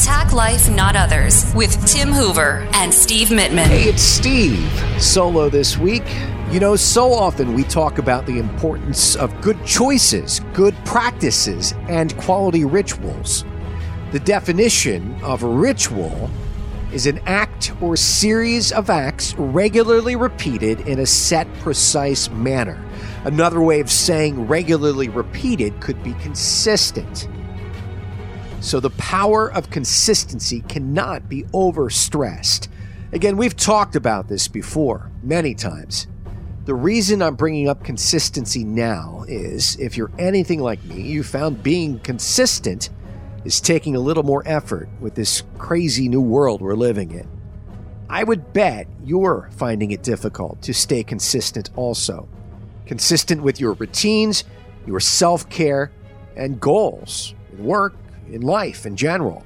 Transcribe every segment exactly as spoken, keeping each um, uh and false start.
Attack Life, Not Others with Tim Hoover and Steve Mittman. Hey, it's Steve. Solo this week. You know, so often we talk about the importance of good choices, good practices, and quality rituals. The definition of a ritual is an act or series of acts regularly repeated in a set, precise manner. Another way of saying regularly repeated could be consistent. So the power of consistency cannot be overstressed. Again, we've talked about this before many times. The reason I'm bringing up consistency now is, if you're anything like me, you found being consistent is taking a little more effort with this crazy new world we're living in. I would bet you're finding it difficult to stay consistent also. Consistent with your routines, your self-care, and goals in work, in life in general.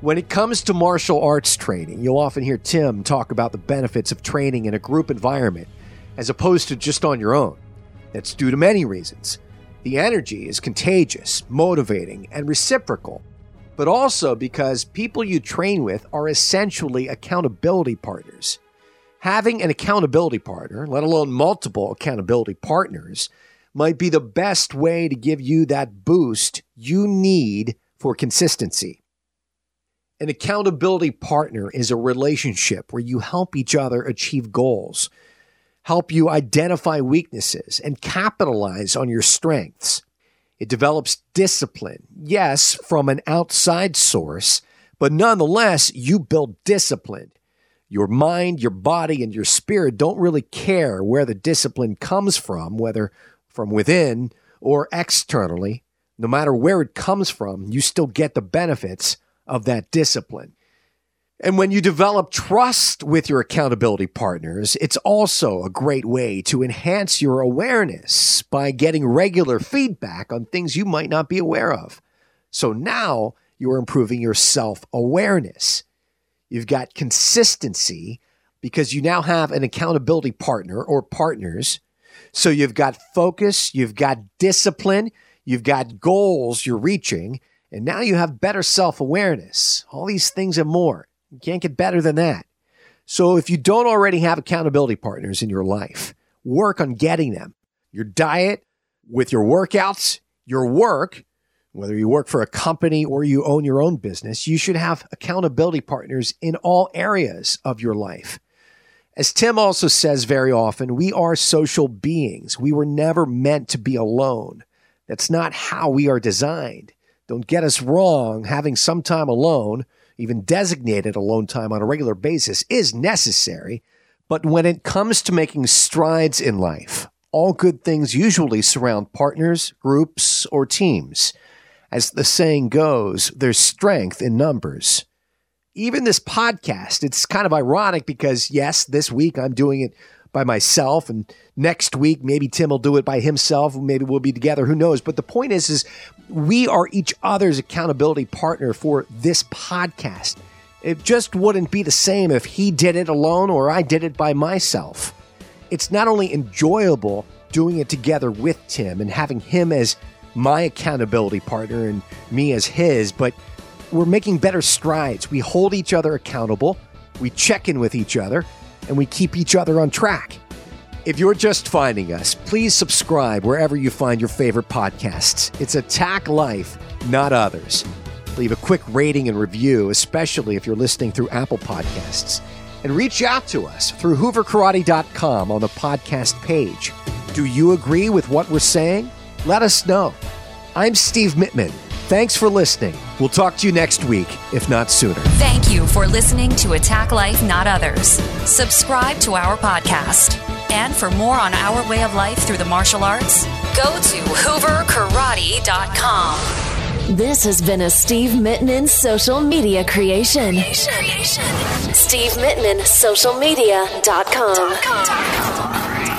When it comes to martial arts training, you'll often hear Tim talk about the benefits of training in a group environment as opposed to just on your own. That's due to many reasons. The energy is contagious, motivating, and reciprocal, but also because people you train with are essentially accountability partners. Having an accountability partner, let alone multiple accountability partners, might be the best way to give you that boost you need for consistency. An accountability partner is a relationship where you help each other achieve goals, help you identify weaknesses, and capitalize on your strengths. It develops discipline, yes, from an outside source, but nonetheless, you build discipline. Your mind, your body, and your spirit don't really care where the discipline comes from, whether from within or externally. No matter where it comes from, you still get the benefits of that discipline. And when you develop trust with your accountability partners, it's also a great way to enhance your awareness by getting regular feedback on things you might not be aware of. So now you're improving your self-awareness. You've got consistency because you now have an accountability partner or partners. So you've got focus, you've got discipline, you've got goals you're reaching, and now you have better self-awareness. All these things and more. You can't get better than that. So if you don't already have accountability partners in your life, work on getting them. Your diet, with your workouts, your work, whether you work for a company or you own your own business, you should have accountability partners in all areas of your life. As Tim also says very often, we are social beings. We were never meant to be alone. That's not how we are designed. Don't get us wrong, having some time alone, even designated alone time on a regular basis, is necessary. But when it comes to making strides in life, all good things usually surround partners, groups, or teams. As the saying goes, there's strength in numbers. Even this podcast, it's kind of ironic because, yes, this week I'm doing it by myself, and next week maybe Tim will do it by himself, maybe we'll be together, who knows. But the point is, is we are each other's accountability partner for this podcast. It just wouldn't be the same if he did it alone or I did it by myself. It's not only enjoyable doing it together with Tim and having him as my accountability partner and me as his, but we're making better strides. We hold each other accountable, we check in with each other, and we keep each other on track. If you're just finding us, please subscribe wherever you find your favorite podcasts. It's Attack Life, Not Others. Leave a quick rating and review, especially if you're listening through Apple Podcasts. And reach out to us through Hoover Karate dot com on the podcast page. Do you agree with what we're saying? Let us know. I'm Steve Mittman. Thanks for listening. We'll talk to you next week, if not sooner. Thank you for listening to Attack Life, Not Others. Subscribe to our podcast. And for more on our way of life through the martial arts, go to Hoover Karate dot com. This has been a Steve Mittman social media creation. creation. creation. Steve Mittman social media dot com.